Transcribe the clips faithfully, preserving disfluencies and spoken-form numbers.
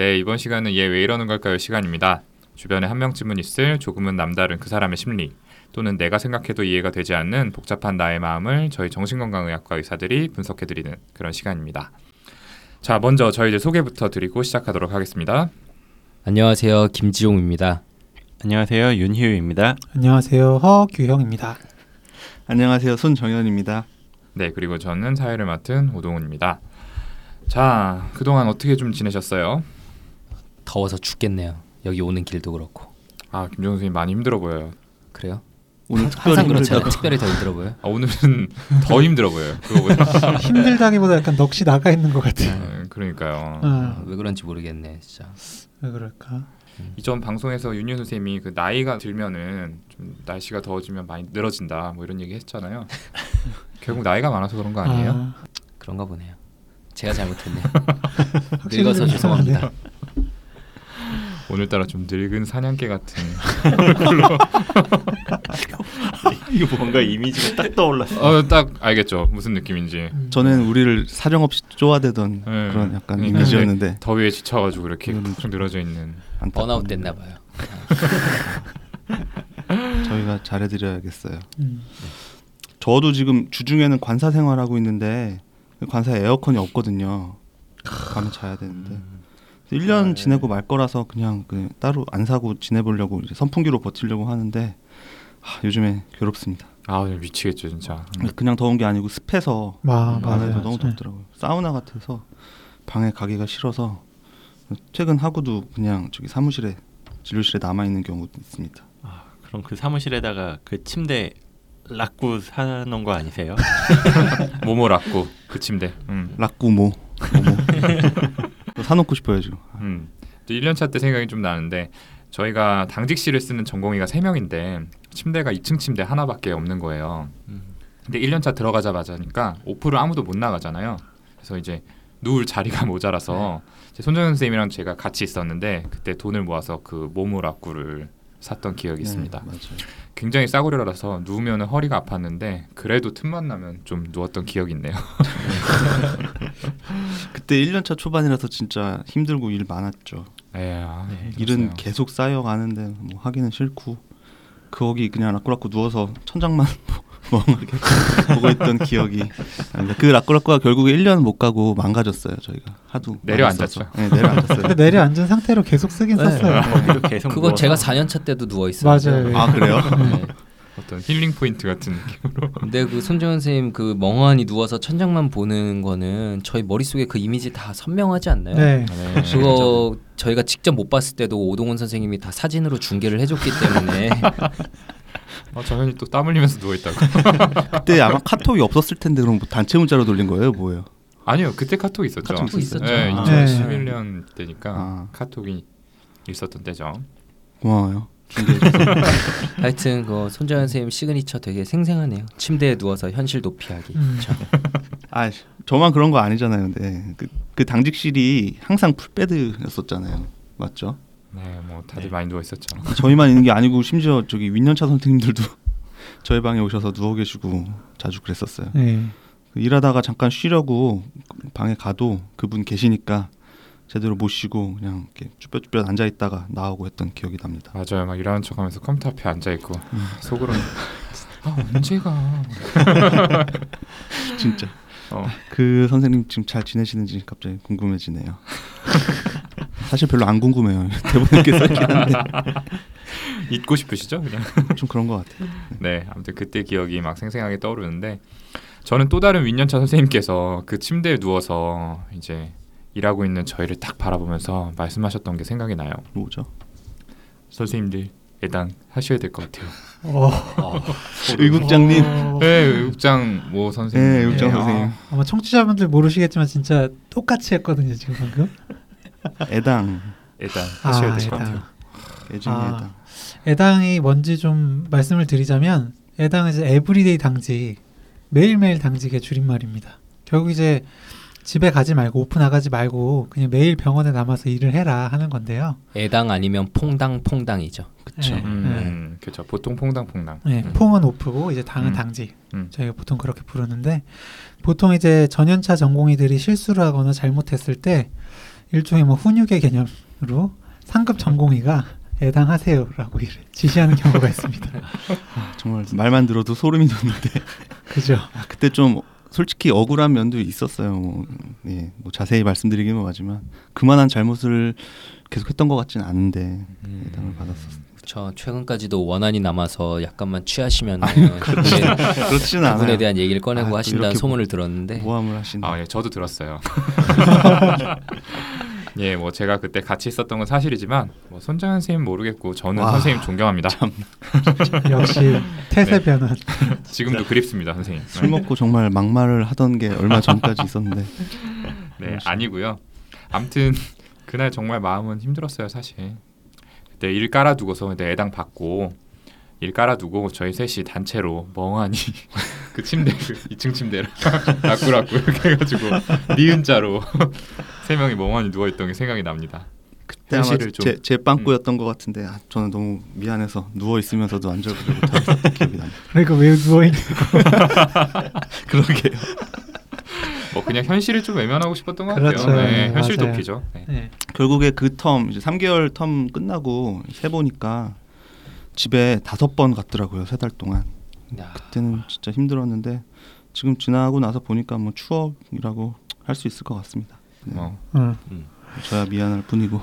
네, 이번 시간은 얘 왜 이러는 걸까요? 시간입니다. 주변에 한 명쯤은 있을 조금은 남다른 그 사람의 심리 또는 내가 생각해도 이해가 되지 않는 복잡한 나의 마음을 저희 정신건강의학과 의사들이 분석해드리는 그런 시간입니다. 자, 먼저 저희들 소개부터 드리고 시작하도록 하겠습니다. 안녕하세요, 김지용입니다. 안녕하세요, 윤희우입니다. 안녕하세요, 허규형입니다. 안녕하세요, 손정현입니다. 네, 그리고 저는 사회를 맡은 오동훈입니다. 자, 그동안 어떻게 좀 지내셨어요? 더워서 죽겠네요. 여기 오는 길도 그렇고. 아, 김정은 선생님 많이 힘들어 보여요. 그래요? 오늘 항상 그렇잖아요. 특별히 더 힘들어 보여요? 아, 오늘은 더 힘들어 보여요. 그거보다 힘들다기보다 약간 넋이 나가 있는 것 같아요. 네, 그러니까요. 아, 왜 그런지 모르겠네, 진짜. 왜 그럴까? 음. 이전 방송에서 윤유 선생님이 그 나이가 들면은 좀 날씨가 더워지면 많이 늘어진다, 뭐 이런 얘기 했잖아요. 결국 나이가 많아서 그런 거 아니에요? 아. 그런가 보네요. 제가 잘못했네요. 늙어서 죄송합니다. 오늘따라 좀 늙은 사냥개 같은 얼굴로. 이거 뭔가 이미지가 딱 떠올랐어요. 어, 딱 알겠죠. 무슨 느낌인지. 저는 우리를 사정없이 쪼아대던 네, 그런 약간 그러니까 이미지였는데 더위에 지쳐가지고 이렇게 푹 늘어져 있는. 번아웃 됐나 봐요. 저희가 잘해드려야겠어요. 음. 저도 지금 주중에는 관사 생활하고 있는데 관사에 에어컨이 없거든요. 밤에 자야 되는데 음. 일 년 아, 지내고 말 거라서 그냥, 그냥 따로 안 사고 지내보려고 이제 선풍기로 버티려고 하는데 하, 요즘에 괴롭습니다. 아, 미치겠죠 진짜. 그냥 더운 게 아니고 습해서 아, 밤에도 너무 덥더라고요. 사우나 같아서 방에 가기가 싫어서 퇴근하고도 그냥 저기 사무실에 진료실에 남아있는 경우도 있습니다. 아, 그럼 그 사무실에다가 그 침대 락구 사놓은 거 아니세요? 모모 락구 그 침대. 음. 락구 모. 모모. 사놓고 싶어요 지금. 음. 일 년 차 때 생각이 좀 나는데 저희가 당직실을 쓰는 전공의가 세 명인데 침대가 이 층 침대 하나밖에 없는 거예요. 음. 근데 일 년 차 들어가자마자니까 오프를 아무도 못 나가잖아요. 그래서 이제 누울 자리가 모자라서 네. 손정현 선생님이랑 제가 같이 있었는데 그때 돈을 모아서 그 모모 락구를 샀던 기억이 있습니다. 네, 맞아요. 굉장히 싸구려라서 누우면 허리가 아팠는데 그래도 틈만 나면 좀 누웠던 기억이 있네요. 그때 일 년 차 초반이라서 진짜 힘들고 일 많았죠. 에야, 네, 일은 계속 쌓여가는데 뭐 하기는 싫고 거기 그냥 라꾸라꾸 누워서 천장만 멍하게 보고 있던 기억이. 그 라꾸라꾸가 결국에 일 년 못 가고 망가졌어요. 저희가 하도 내려앉았죠. 네, 내려앉았어요. 근데 내려앉은 상태로 계속 쓰긴 네. 썼어요. 네. 계속 그거 누워서. 제가 사 년 차 때도 누워있어요. 맞아요. 아, 그래요? 네. 어떤 힐링 포인트 같은 느낌으로. 근데 그 손정현 선생님 그 멍하니 누워서 천장만 보는 거는 저희 머릿속에 그 이미지 다 선명하지 않나요? 네. 네. 그거 저희가 직접 못 봤을 때도 오동훈 선생님이 다 사진으로 중계를 해줬기 때문에 아, 정현이 또 땀 흘리면서 누워있다고. 그때 아마 카톡이 없었을 텐데 그럼 뭐 단체 문자로 돌린 거예요? 뭐예요? 아니요, 그때 카톡이 있었죠. 카톡 있었죠. 네, 아. 이천십일 년 때니까 아. 카톡이 있었던 때죠. 고마워요. 하여튼 그 손정현 선생님 시그니처 되게 생생하네요. 침대에 누워서 현실 도피하기. 음. 아, 저만 그런 거 아니잖아요. 근데 그, 그 당직실이 항상 풀베드였었잖아요. 맞죠? 네, 뭐 다들 네. 많이 누워 있었죠. 저희만 있는 게 아니고 심지어 저기 윗년차 선생님들도 저희 방에 오셔서 누워 계시고 자주 그랬었어요. 네. 일하다가 잠깐 쉬려고 방에 가도 그분 계시니까 제대로 못 쉬고 그냥 이렇게 쭈뼛쭈뼛 앉아 있다가 나오고 했던 기억이 납니다. 맞아요, 막 일하는 척하면서 컴퓨터 앞에 앉아 있고 속으로는 아 언제가 진짜. 어. 그 선생님 지금 잘 지내시는지 갑자기 궁금해지네요. 사실 별로 안 궁금해요. 대본에 써있긴 한데 잊고 싶으시죠? 그냥 좀 그런 것 같아요. 네, 아무튼 그때 기억이 막 생생하게 떠오르는데 저는 또 다른 윗년차 선생님께서 그 침대에 누워서 이제 일하고 있는 저희를 딱 바라보면서 말씀하셨던 게 생각이 나요. 뭐죠? 선생님들 일단 하셔야 될 것 같아요. 어. 어. 의국장님, 어. 네, 의국장 모 선생님, 네, 의국장 네. 선생님. 아. 아마 청취자분들 모르시겠지만 진짜 똑같이 했거든요 지금 방금. 애당, 애당 하셔야 될 것 같아요. 애중이 아, 애당. 애당이 뭔지 좀 말씀을 드리자면 애당은 이제 에브리데이 당직, 매일매일 당직의 줄임말입니다. 결국 이제 집에 가지 말고 오픈 나가지 말고 그냥 매일 병원에 남아서 일을 해라 하는 건데요. 애당 아니면 퐁당 퐁당이죠. 그렇죠. 네, 음, 네. 음, 그렇죠. 보통 퐁당 퐁당. 네, 음. 퐁은 오프고 이제 당은 음. 당직. 음. 저희가 보통 그렇게 부르는데 보통 이제 전연차 전공의들이 실수를 하거나 잘못했을 때 일종의 뭐 훈육의 개념으로 상급 전공의가 해당하세요라고 지시하는 경우가 있습니다. 아, 정말 말만 들어도 소름이 돋는데. 그죠. 아, 그때 좀 솔직히 억울한 면도 있었어요. 뭐, 예, 뭐 자세히 말씀드리긴 하지만 그만한 잘못을 계속했던 것 같지는 않은데 음. 해당을 받았었어요. 저 최근까지도 원한이 남아서 약간만 취하시면 그렇지는 않아요. 그분에 대한 얘기를 꺼내고 아, 하신다는 소문을 들었는데 모함을 하신다. 아, 예, 저도 들었어요. 예, 뭐 제가 그때 같이 있었던 건 사실이지만 뭐 손정현 선생님 모르겠고 저는 와, 선생님 존경합니다. 참. 역시 태세 변환. 네. 지금도 그립습니다, 선생님. 술 먹고 정말 막말을 하던 게 얼마 전까지 있었는데. 네, 아니고요. 아무튼 그날 정말 마음은 힘들었어요, 사실. 네, 일 깔아두고서 애당 받고 일 깔아두고 저희 셋이 단체로 멍하니 그 침대 그 이 층 침대를 라꾸라꾸 이렇게 해가지고 니은자로 세 명이 멍하니 누워있던 게 생각이 납니다. 그때 아마 제, 제 빵꾸였던 음. 것 같은데 아, 저는 너무 미안해서 누워있으면서도 앉아보지 못하고 기억이 납니다. 그러니까 왜 누워있는 거야? 그러게요. 뭐 그냥 현실을 좀 외면하고 싶었던 것 그렇죠. 같아요. 네, 네, 현실 맞아요. 도피죠. 네. 네. 결국에 그 텀, 이제 삼 개월 텀 끝나고 세보니까 집에 다섯 번 갔더라고요. 세 달 동안. 야. 그때는 진짜 힘들었는데 지금 지나고 나서 보니까 뭐 추억이라고 할 수 있을 것 같습니다. 네. 어. 음. 음. 저야 미안할 뿐이고.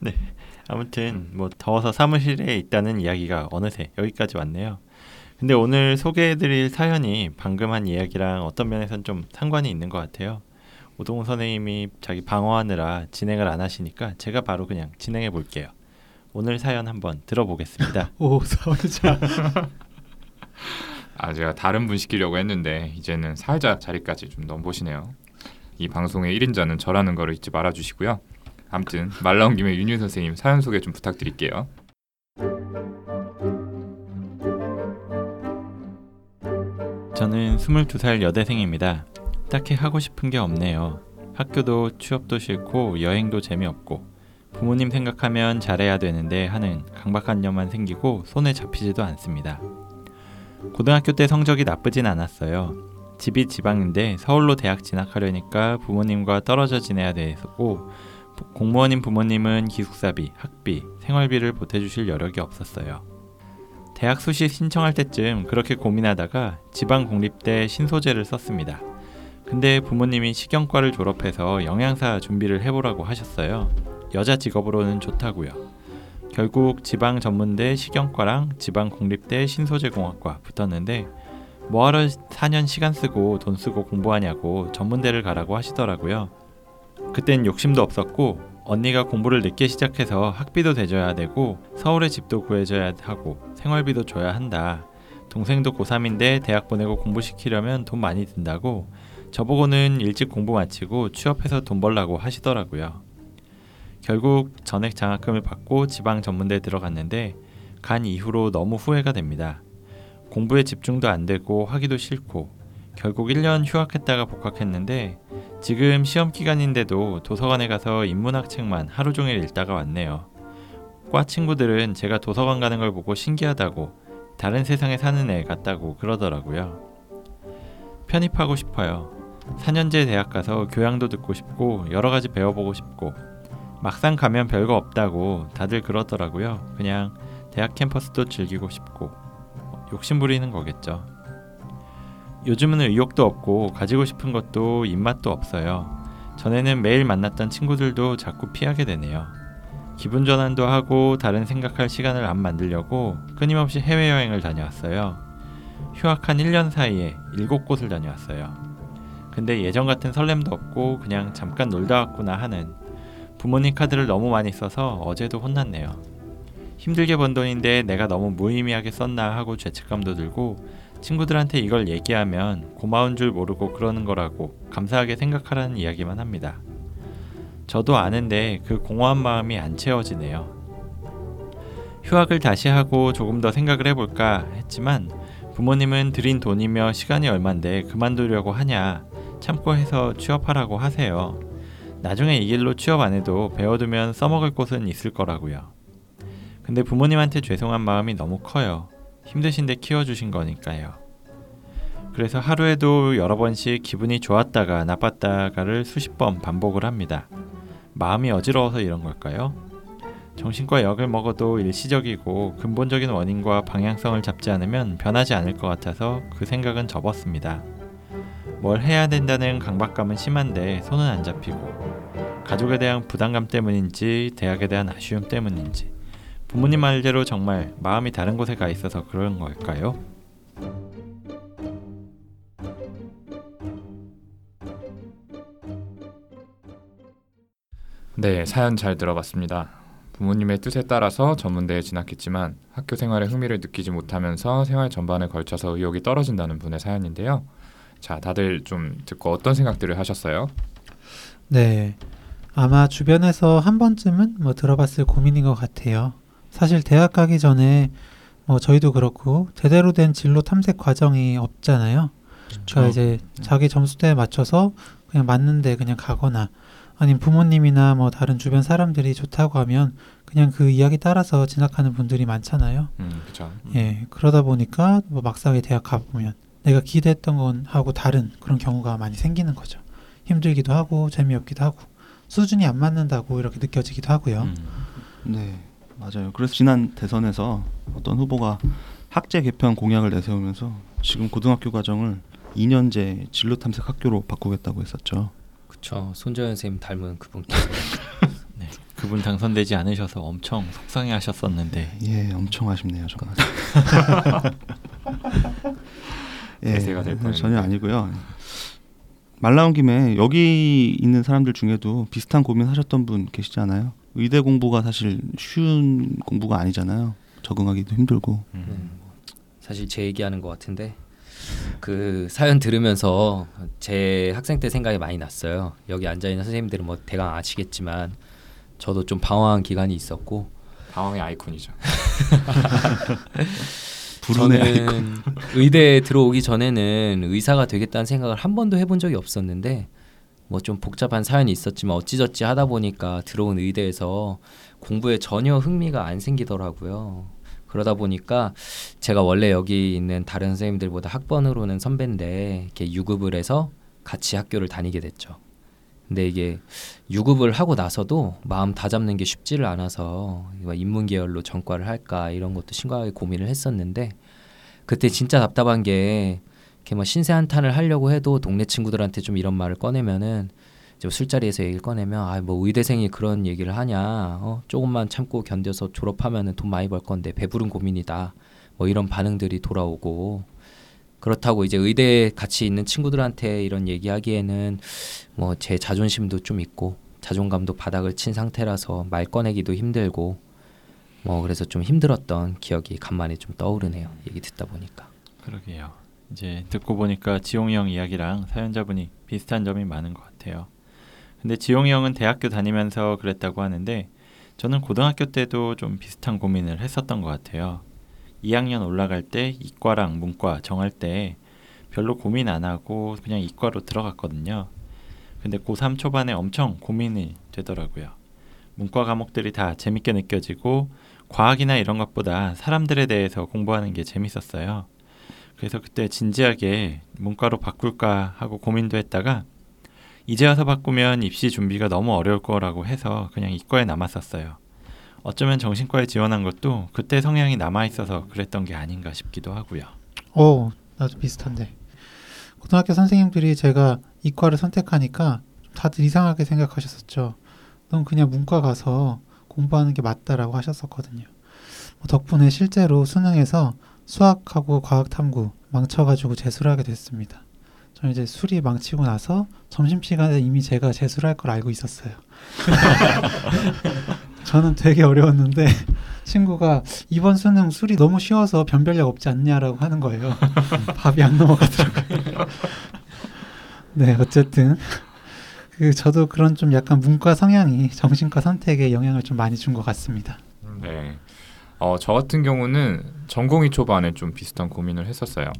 네. 아무튼 뭐 더워서 사무실에 있다는 이야기가 어느새 여기까지 왔네요. 근데 오늘 소개해드릴 사연이 방금 한 이야기랑 어떤 면에서는 좀 상관이 있는 것 같아요. 오동훈 선생님이 자기 방어하느라 진행을 안 하시니까 제가 바로 그냥 진행해 볼게요. 오늘 사연 한번 들어보겠습니다. 오, 사회자. 아, 제가 다른 분 시키려고 했는데 이제는 사회자 자리까지 좀 넘보시네요. 이 방송의 일 인자는 저라는 걸 잊지 말아주시고요. 아무튼 말 나온 김에 윤윤 선생님 사연 소개 좀 부탁드릴게요. 저는 스물두 살 여대생입니다. 딱히 하고 싶은 게 없네요. 학교도 취업도 싫고 여행도 재미없고 부모님 생각하면 잘해야 되는데 하는 강박관념만 생기고 손에 잡히지도 않습니다. 고등학교 때 성적이 나쁘진 않았어요. 집이 지방인데 서울로 대학 진학하려니까 부모님과 떨어져 지내야 되고 공무원인 부모님은 기숙사비, 학비, 생활비를 보태주실 여력이 없었어요. 대학 수시 신청할 때쯤 그렇게 고민하다가 지방공립대 신소재를 썼습니다. 근데 부모님이 식영과를 졸업해서 영양사 준비를 해보라고 하셨어요. 여자 직업으로는 좋다고요. 결국 지방전문대 식영과랑 지방공립대 신소재공학과 붙었는데 뭐하러 사 년 시간 쓰고 돈 쓰고 공부하냐고 전문대를 가라고 하시더라고요. 그땐 욕심도 없었고 언니가 공부를 늦게 시작해서 학비도 대줘야 되고 서울에 집도 구해줘야 하고 생활비도 줘야 한다. 동생도 고삼인데 대학 보내고 공부시키려면 돈 많이 든다고 저보고는 일찍 공부 마치고 취업해서 돈 벌라고 하시더라고요. 결국 전액 장학금을 받고 지방 전문대에 들어갔는데 간 이후로 너무 후회가 됩니다. 공부에 집중도 안 되고 하기도 싫고 결국 일 년 휴학했다가 복학했는데 지금 시험기간인데도 도서관에 가서 인문학 책만 하루 종일 읽다가 왔네요. 과 친구들은 제가 도서관 가는 걸 보고 신기하다고 다른 세상에 사는 애 같다고 그러더라고요. 편입하고 싶어요. 사 년제 대학 가서 교양도 듣고 싶고 여러 가지 배워보고 싶고 막상 가면 별거 없다고 다들 그러더라고요. 그냥 대학 캠퍼스도 즐기고 싶고 욕심 부리는 거겠죠. 요즘은 의욕도 없고 가지고 싶은 것도 입맛도 없어요. 전에는 매일 만났던 친구들도 자꾸 피하게 되네요. 기분 전환도 하고 다른 생각할 시간을 안 만들려고 끊임없이 해외여행을 다녀왔어요. 휴학한 일 년 사이에 일곱 곳을 다녀왔어요. 근데 예전 같은 설렘도 없고 그냥 잠깐 놀다 왔구나 하는 부모님 카드를 너무 많이 써서 어제도 혼났네요. 힘들게 번 돈인데 내가 너무 무의미하게 썼나 하고 죄책감도 들고 친구들한테 이걸 얘기하면 고마운 줄 모르고 그러는 거라고 감사하게 생각하라는 이야기만 합니다. 저도 아는데 그 공허한 마음이 안 채워지네요. 휴학을 다시 하고 조금 더 생각을 해볼까 했지만 부모님은 들인 돈이며 시간이 얼만데 그만두려고 하냐 참고 해서 취업하라고 하세요. 나중에 이 길로 취업 안 해도 배워두면 써먹을 곳은 있을 거라고요. 근데 부모님한테 죄송한 마음이 너무 커요. 힘드신데 키워주신 거니까요. 그래서 하루에도 여러 번씩 기분이 좋았다가 나빴다가를 수십 번 반복을 합니다. 마음이 어지러워서 이런 걸까요? 정신과 약을 먹어도 일시적이고 근본적인 원인과 방향성을 잡지 않으면 변하지 않을 것 같아서 그 생각은 접었습니다. 뭘 해야 된다는 강박감은 심한데 손은 안 잡히고, 가족에 대한 부담감 때문인지 대학에 대한 아쉬움 때문인지, 부모님 말대로 정말 마음이 다른 곳에 가 있어서 그런 걸까요? 네, 사연 잘 들어봤습니다. 부모님의 뜻에 따라서 전문대에 진학했지만 학교 생활에 흥미를 느끼지 못하면서 생활 전반에 걸쳐서 의욕이 떨어진다는 분의 사연인데요. 자, 다들 좀 듣고 어떤 생각들을 하셨어요? 네, 아마 주변에서 한 번쯤은 뭐 들어봤을 고민인 것 같아요. 사실 대학 가기 전에 뭐 저희도 그렇고 제대로 된 진로 탐색 과정이 없잖아요. 그렇죠. 그러니까 이제 자기 점수대에 맞춰서 그냥 맞는데 그냥 가거나, 아니면 부모님이나 뭐 다른 주변 사람들이 좋다고 하면 그냥 그 이야기 따라서 진학하는 분들이 많잖아요. 음, 그렇죠. 음. 예, 그러다 보니까 뭐 막상에 대학 가보면 내가 기대했던 건 하고 다른 그런 경우가 많이 생기는 거죠. 힘들기도 하고 재미없기도 하고 수준이 안 맞는다고 이렇게 느껴지기도 하고요. 음. 네. 맞아요. 그래서 지난 대선에서 어떤 후보가 학제 개편 공약을 내세우면서 지금 고등학교 과정을 이 년제 진로 탐색 학교로 바꾸겠다고 했었죠. 그렇죠. 손정현 선생님 닮은 그분께서 네, 그분 당선되지 않으셔서 엄청 속상해하셨었는데. 예, 엄청 아쉽네요, 정말. 예, 대세가 될 뻔했는데. 전혀 아니고요. 말 나온 김에 여기 있는 사람들 중에도 비슷한 고민하셨던 분 계시잖아요. 의대 공부가 사실 쉬운 공부가 아니잖아요. 적응하기도 힘들고. 음. 사실 제 얘기하는 것 같은데 그 사연 들으면서 제 학생 때 생각이 많이 났어요. 여기 앉아있는 선생님들은 뭐 대강 아시겠지만 저도 좀 방황한 기간이 있었고. 방황의 아이콘이죠. 저는 아이콘. 의대에 들어오기 전에는 의사가 되겠다는 생각을 한 번도 해본 적이 없었는데 뭐 좀 복잡한 사연이 있었지만 어찌저찌 하다 보니까 들어온 의대에서 공부에 전혀 흥미가 안 생기더라고요. 그러다 보니까 제가 원래 여기 있는 다른 선생님들보다 학번으로는 선배인데 이렇게 유급을 해서 같이 학교를 다니게 됐죠. 근데 이게 유급을 하고 나서도 마음 다 잡는 게 쉽지를 않아서 인문계열로 전과를 할까 이런 것도 심각하게 고민을 했었는데, 그때 진짜 답답한 게 이렇게 막 신세 한탄을 하려고 해도 동네 친구들한테 좀 이런 말을 꺼내면은, 이제 술자리에서 얘기를 꺼내면 아 뭐 의대생이 그런 얘기를 하냐, 어 조금만 참고 견뎌서 졸업하면은 돈 많이 벌 건데 배부른 고민이다, 뭐 이런 반응들이 돌아오고, 그렇다고 이제 의대에 같이 있는 친구들한테 이런 얘기하기에는 뭐 제 자존심도 좀 있고 자존감도 바닥을 친 상태라서 말 꺼내기도 힘들고, 뭐 그래서 좀 힘들었던 기억이 간만에 좀 떠오르네요. 얘기 듣다 보니까. 그러게요. 이제 듣고 보니까 지용이 형 이야기랑 사연자분이 비슷한 점이 많은 것 같아요. 근데 지용이 형은 대학교 다니면서 그랬다고 하는데 저는 고등학교 때도 좀 비슷한 고민을 했었던 것 같아요. 이 학년 올라갈 때 이과랑 문과 정할 때 별로 고민 안 하고 그냥 이과로 들어갔거든요. 근데 고삼 초반에 엄청 고민이 되더라고요. 문과 과목들이 다 재밌게 느껴지고 과학이나 이런 것보다 사람들에 대해서 공부하는 게 재밌었어요. 그래서 그때 진지하게 문과로 바꿀까 하고 고민도 했다가 이제 와서 바꾸면 입시 준비가 너무 어려울 거라고 해서 그냥 이과에 남았었어요. 어쩌면 정신과에 지원한 것도 그때 성향이 남아있어서 그랬던 게 아닌가 싶기도 하고요. 오, 나도 비슷한데. 고등학교 선생님들이 제가 이과를 선택하니까 다들 이상하게 생각하셨었죠. 넌 그냥 문과 가서 공부하는 게 맞다라고 하셨었거든요. 덕분에 실제로 수능에서 수학하고 과학탐구 망쳐가지고 재수를 하게 됐습니다. 저는 이제 술이 망치고 나서 점심시간에 이미 제가 재수를 할 걸 알고 있었어요. 저는 되게 어려웠는데 친구가 이번 수능 술이 너무 쉬워서 변별력 없지 않냐라고 하는 거예요. 밥이 안 넘어가더라고요. 네, 어쨌든 그 저도 그런 좀 약간 문과 성향이 정신과 선택에 영향을 좀 많이 준 것 같습니다. 네. 어, 저 같은 경우는 전공이 초반에 좀 비슷한 고민을 했었어요.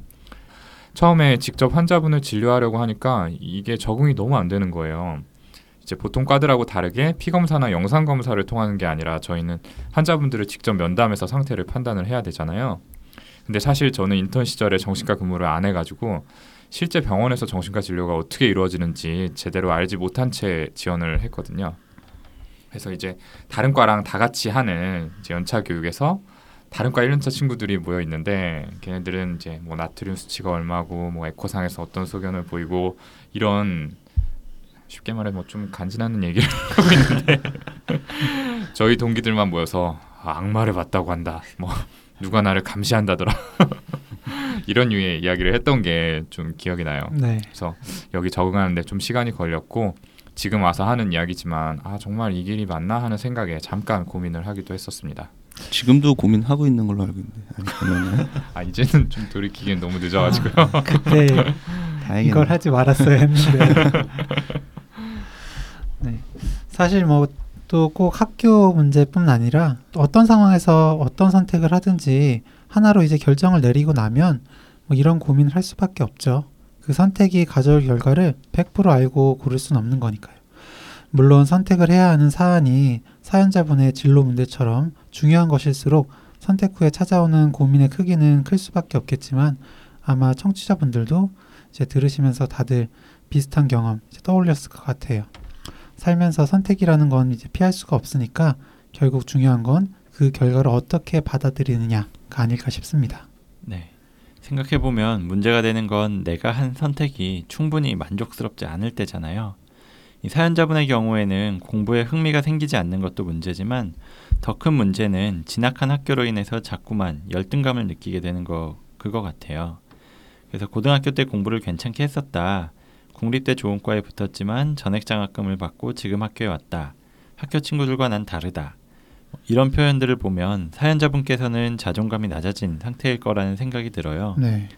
처음에 직접 환자분을 진료하려고 하니까 이게 적응이 너무 안 되는 거예요. 이제 보통 과들하고 다르게 피검사나 영상검사를 통하는 게 아니라 저희는 환자분들을 직접 면담해서 상태를 판단을 해야 되잖아요. 근데 사실 저는 인턴 시절에 정신과 근무를 안 해가지고 실제 병원에서 정신과 진료가 어떻게 이루어지는지 제대로 알지 못한 채 지원을 했거든요. 그래서 이제 다른 과랑 다 같이 하는 이제 연차 교육에서 다른 과 일 년차 친구들이 모여 있는데 걔네들은 이제 뭐 나트륨 수치가 얼마고 뭐 에코상에서 어떤 소견을 보이고 이런 쉽게 말해 뭐 좀 간지나는 얘기를 하고 있는데 저희 동기들만 모여서 아, 악마를 봤다고 한다. 뭐 누가 나를 감시한다더라. 이런 유의 이야기를 했던 게 좀 기억이 나요. 네. 그래서 여기 적응하는데 좀 시간이 걸렸고 지금 와서 하는 이야기지만 아 정말 이 길이 맞나 하는 생각에 잠깐 고민을 하기도 했었습니다. 지금도 고민하고 있는 걸로 알고 있는데. 아 이제는 좀 돌이키기엔 너무 늦어가지고요. 아, 그때 이걸 하지 말았어야 했는데. 네. 사실 뭐 또 꼭 학교 문제뿐 아니라 어떤 상황에서 어떤 선택을 하든지 하나로 이제 결정을 내리고 나면 뭐 이런 고민을 할 수밖에 없죠. 그 선택이 가져올 결과를 백 퍼센트 알고 고를 수는 없는 거니까요. 물론 선택을 해야 하는 사안이 사연자분의 진로 문제처럼 중요한 것일수록 선택 후에 찾아오는 고민의 크기는 클 수밖에 없겠지만 아마 청취자분들도 이제 들으시면서 다들 비슷한 경험 이제 떠올렸을 것 같아요. 살면서 선택이라는 건 이제 피할 수가 없으니까 결국 중요한 건 그 결과를 어떻게 받아들이느냐가 아닐까 싶습니다. 네. 생각해보면 문제가 되는 건 내가 한 선택이 충분히 만족스럽지 않을 때잖아요. 이 사연자분의 경우에는 공부에 흥미가 생기지 않는 것도 문제지만 더 큰 문제는 진학한 학교로 인해서 자꾸만 열등감을 느끼게 되는 거 그거 같아요. 그래서 고등학교 때 공부를 괜찮게 했었다. 국립대 좋은 과에 붙었지만 전액장학금을 받고 지금 학교에 왔다. 학교 친구들과 난 다르다. 이런 표현들을 보면 사연자분께서는 자존감이 낮아진 상태일 거라는 생각이 들어요. 네.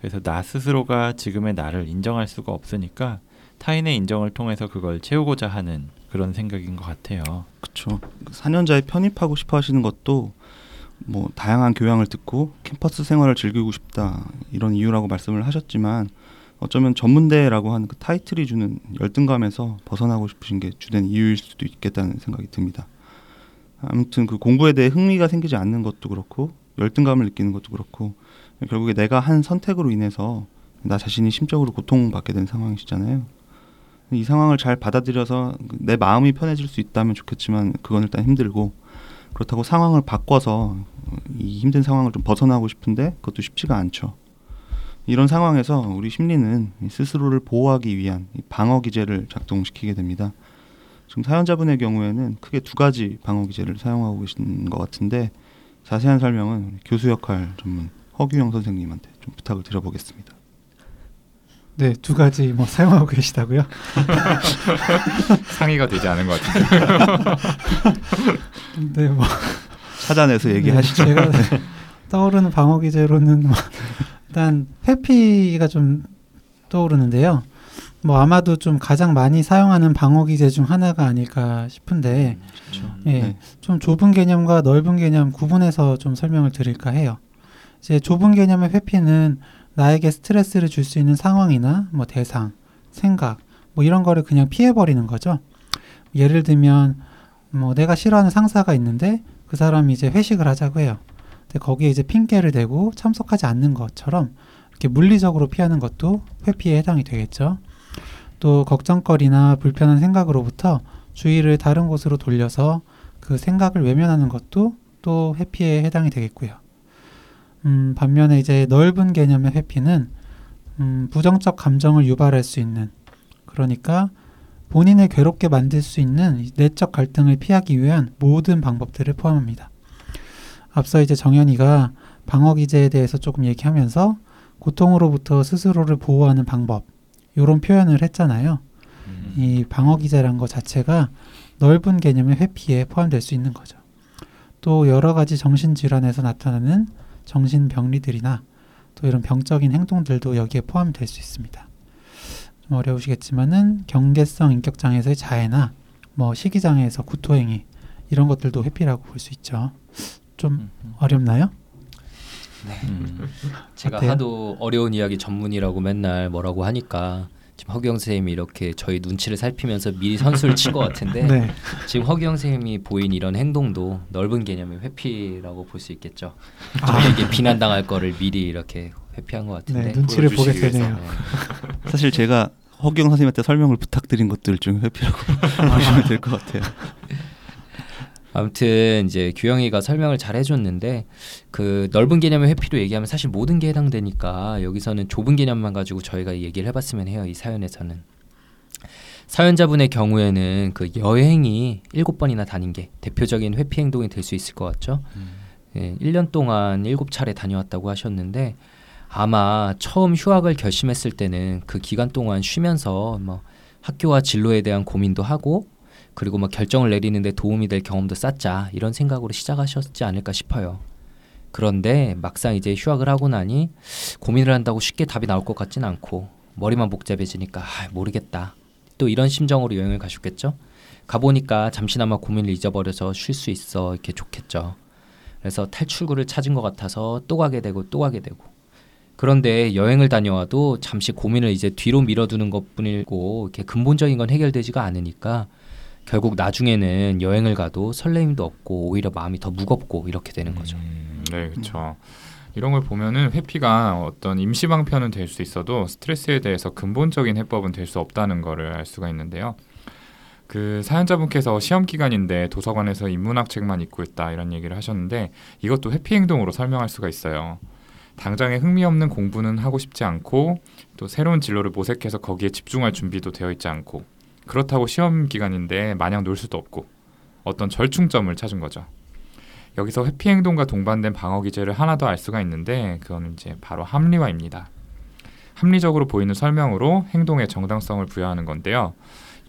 그래서 나 스스로가 지금의 나를 인정할 수가 없으니까 타인의 인정을 통해서 그걸 채우고자 하는 그런 생각인 것 같아요. 그렇죠. 사년자에 편입하고 싶어 하시는 것도 뭐 다양한 교양을 듣고 캠퍼스 생활을 즐기고 싶다 이런 이유라고 말씀을 하셨지만 어쩌면 전문대라고 하는 그 타이틀이 주는 열등감에서 벗어나고 싶으신 게 주된 이유일 수도 있겠다는 생각이 듭니다. 아무튼 그 공부에 대해 흥미가 생기지 않는 것도 그렇고 열등감을 느끼는 것도 그렇고 결국에 내가 한 선택으로 인해서 나 자신이 심적으로 고통받게 된 상황이시잖아요. 이 상황을 잘 받아들여서 내 마음이 편해질 수 있다면 좋겠지만 그건 일단 힘들고 그렇다고 상황을 바꿔서 이 힘든 상황을 좀 벗어나고 싶은데 그것도 쉽지가 않죠. 이런 상황에서 우리 심리는 스스로를 보호하기 위한 방어기제를 작동시키게 됩니다. 지금 사연자분의 경우에는 크게 두 가지 방어기제를 사용하고 계신 것 같은데 자세한 설명은 교수 역할 전문 허규영 선생님한테 좀 부탁을 드려보겠습니다. 네, 두 가지 뭐 사용하고 계시다고요? 상의가 되지 않은 것 같은데. 네, 뭐 찾아내서 얘기하시죠. 네, 제가 떠오르는 방어기제로는 뭐 일단 회피가 좀 떠오르는데요. 뭐 아마도 좀 가장 많이 사용하는 방어기제 중 하나가 아닐까 싶은데, 그렇죠. 예, 네. 좀 좁은 개념과 넓은 개념 구분해서 좀 설명을 드릴까 해요. 이제 좁은 개념의 회피는 나에게 스트레스를 줄 수 있는 상황이나 뭐 대상, 생각, 뭐 이런 거를 그냥 피해버리는 거죠. 예를 들면 뭐 내가 싫어하는 상사가 있는데 그 사람이 이제 회식을 하자고 해요. 근데 거기에 이제 핑계를 대고 참석하지 않는 것처럼 이렇게 물리적으로 피하는 것도 회피에 해당이 되겠죠. 또 걱정거리나 불편한 생각으로부터 주의를 다른 곳으로 돌려서 그 생각을 외면하는 것도 또 회피에 해당이 되겠고요. 음, 반면에 이제 넓은 개념의 회피는 음, 부정적 감정을 유발할 수 있는 그러니까 본인을 괴롭게 만들 수 있는 내적 갈등을 피하기 위한 모든 방법들을 포함합니다. 앞서 이제 정연이가 방어기제에 대해서 조금 얘기하면서 고통으로부터 스스로를 보호하는 방법 이런 표현을 했잖아요. 음. 이 방어기제란 것 자체가 넓은 개념의 회피에 포함될 수 있는 거죠. 또 여러 가지 정신질환에서 나타나는 정신병리들이나 또 이런 병적인 행동들도 여기에 포함될 수 있습니다. 좀 어려우시겠지만은 경계성 인격장애에서의 자해나 뭐 시기장애에서 구토행위 이런 것들도 회피라고 볼 수 있죠. 좀 어렵나요? 네. 음. 제가 어때요? 하도 어려운 이야기 전문이라고 맨날 뭐라고 하니까 지금 허규영 선생님이 이렇게 저희 눈치를 살피면서 미리 선수를 친 것 같은데 네. 지금 허규영 선생님이 보인 이런 행동도 넓은 개념의 회피라고 볼 수 있겠죠. 저에게 아. 비난당할 거를 미리 이렇게 회피한 것 같은데 네, 눈치를 보게 되네요. 네. 사실 제가 허규영 선생님한테 설명을 부탁드린 것들 중 회피라고 보시면 될 것 같아요. 아무튼 이제 규영이가 설명을 잘 해줬는데 그 넓은 개념의 회피로 얘기하면 사실 모든 게 해당되니까 여기서는 좁은 개념만 가지고 저희가 얘기를 해봤으면 해요. 이 사연에서는. 사연자분의 경우에는 그 여행이 일곱 번이나 다닌 게 대표적인 회피 행동이 될 수 있을 것 같죠. 음. 예, 일 년 동안 일곱 차례 다녀왔다고 하셨는데 아마 처음 휴학을 결심했을 때는 그 기간 동안 쉬면서 뭐 학교와 진로에 대한 고민도 하고 그리고 막 결정을 내리는데 도움이 될 경험도 쌓자 이런 생각으로 시작하셨지 않을까 싶어요. 그런데 막상 이제 휴학을 하고 나니 고민을 한다고 쉽게 답이 나올 것 같진 않고 머리만 복잡해지니까 아, 모르겠다. 또 이런 심정으로 여행을 가셨겠죠. 가보니까 잠시나마 고민을 잊어버려서 쉴 수 있어 이렇게 좋겠죠. 그래서 탈출구를 찾은 것 같아서 또 가게 되고 또 가게 되고 그런데 여행을 다녀와도 잠시 고민을 이제 뒤로 밀어두는 것뿐이고 이렇게 근본적인 건 해결되지가 않으니까 결국 나중에는 여행을 가도 설레임도 없고 오히려 마음이 더 무겁고 이렇게 되는 거죠. 음, 네, 그렇죠. 이런 걸 보면은 회피가 어떤 임시방편은 될 수 있어도 스트레스에 대해서 근본적인 해법은 될 수 없다는 거를 알 수가 있는데요. 그 사연자분께서 시험 기간인데 도서관에서 인문학 책만 읽고 있다 이런 얘기를 하셨는데 이것도 회피 행동으로 설명할 수가 있어요. 당장에 흥미없는 공부는 하고 싶지 않고 또 새로운 진로를 모색해서 거기에 집중할 준비도 되어 있지 않고 그렇다고 시험 기간인데 마냥 놀 수도 없고 어떤 절충점을 찾은 거죠. 여기서 회피 행동과 동반된 방어 기제를 하나 더 알 수가 있는데 그건 이제 바로 합리화입니다. 합리적으로 보이는 설명으로 행동에 정당성을 부여하는 건데요.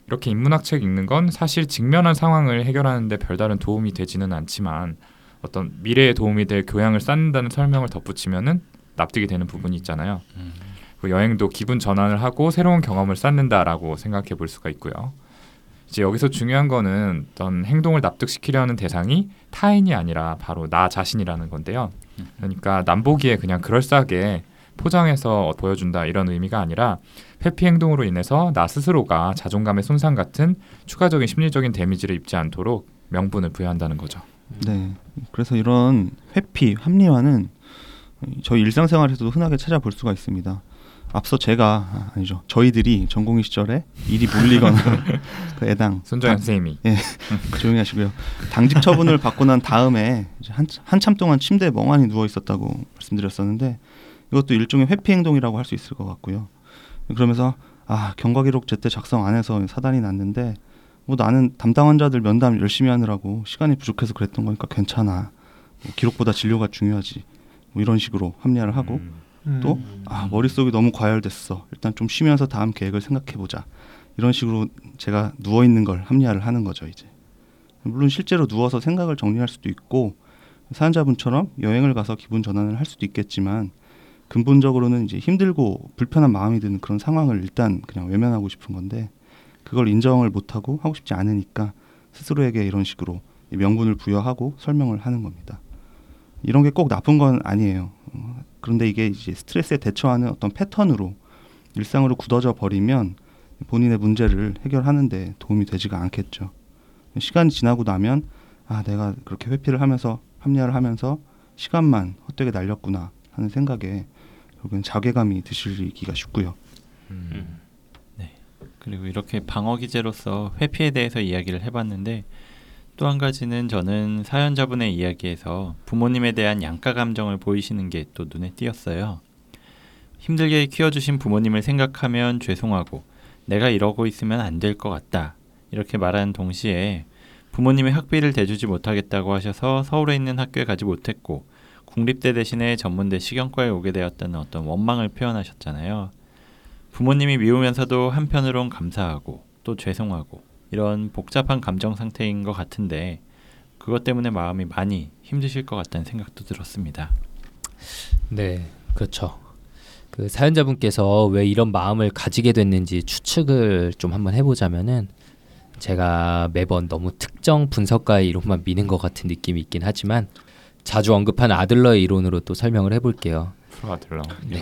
이렇게 인문학 책 읽는 건 사실 직면한 상황을 해결하는 데 별다른 도움이 되지는 않지만 어떤 미래에 도움이 될 교양을 쌓는다는 설명을 덧붙이면은 납득이 되는 부분이 있잖아요. 음. 여행도 기분 전환을 하고 새로운 경험을 쌓는다라고 생각해 볼 수가 있고요. 이제 여기서 중요한 거는 어떤 행동을 납득시키려는 대상이 타인이 아니라 바로 나 자신이라는 건데요. 그러니까 남보기에 그냥 그럴싸하게 포장해서 보여준다 이런 의미가 아니라 회피 행동으로 인해서 나 스스로가 자존감의 손상 같은 추가적인 심리적인 데미지를 입지 않도록 명분을 부여한다는 거죠. 네. 그래서 이런 회피, 합리화는 저희 일상생활에서도 흔하게 찾아볼 수가 있습니다. 앞서 제가 아니죠 저희들이 전공의 시절에 일이 몰리거나 그 애당 손정현 선생님이 예, 조용히 하시고요 당직 처분을 받고 난 다음에 이제 한, 한참 동안 침대에 멍하니 누워 있었다고 말씀드렸었는데 이것도 일종의 회피 행동이라고 할 수 있을 것 같고요. 그러면서 아 경과기록 제때 작성 안 해서 사단이 났는데 뭐 나는 담당 환자들 면담 열심히 하느라고 시간이 부족해서 그랬던 거니까 괜찮아 뭐 기록보다 진료가 중요하지 뭐 이런 식으로 합리화를 하고 음. 또 아, 머릿속이 너무 과열됐어. 일단 좀 쉬면서 다음 계획을 생각해보자. 이런 식으로 제가 누워있는 걸 합리화를 하는 거죠. 이제 물론 실제로 누워서 생각을 정리할 수도 있고 사연자분처럼 여행을 가서 기분 전환을 할 수도 있겠지만 근본적으로는 이제 힘들고 불편한 마음이 드는 그런 상황을 일단 그냥 외면하고 싶은 건데 그걸 인정을 못하고 하고 싶지 않으니까 스스로에게 이런 식으로 명분을 부여하고 설명을 하는 겁니다. 이런 게 꼭 나쁜 건 아니에요. 그런데 이게 이제 스트레스에 대처하는 어떤 패턴으로 일상으로 굳어져 버리면 본인의 문제를 해결하는 데 도움이 되지가 않겠죠. 시간이 지나고 나면 아 내가 그렇게 회피를 하면서 합리화를 하면서 시간만 헛되게 날렸구나 하는 생각에 결국엔 자괴감이 드시기가 쉽고요. 음. 네. 그리고 이렇게 방어 기제로서 회피에 대해서 이야기를 해봤는데 또 한 가지는 저는 사연자분의 이야기에서 부모님에 대한 양가 감정을 보이시는 게 또 눈에 띄었어요. 힘들게 키워주신 부모님을 생각하면 죄송하고 내가 이러고 있으면 안 될 것 같다. 이렇게 말하는 동시에 부모님의 학비를 대주지 못하겠다고 하셔서 서울에 있는 학교에 가지 못했고 국립대 대신에 전문대 식영과에 오게 되었다는 어떤 원망을 표현하셨잖아요. 부모님이 미우면서도 한편으론 감사하고 또 죄송하고 이런 복잡한 감정 상태인 것 같은데 그것 때문에 마음이 많이 힘드실 것 같다는 생각도 들었습니다. 네, 그렇죠. 그 사연자분께서 왜 이런 마음을 가지게 됐는지 추측을 좀 한번 해보자면은 제가 매번 너무 특정 분석가의 이론만 미는 것 같은 느낌이 있긴 하지만 자주 언급한 아들러의 이론으로 또 설명을 해볼게요. 프로 아들러. 네.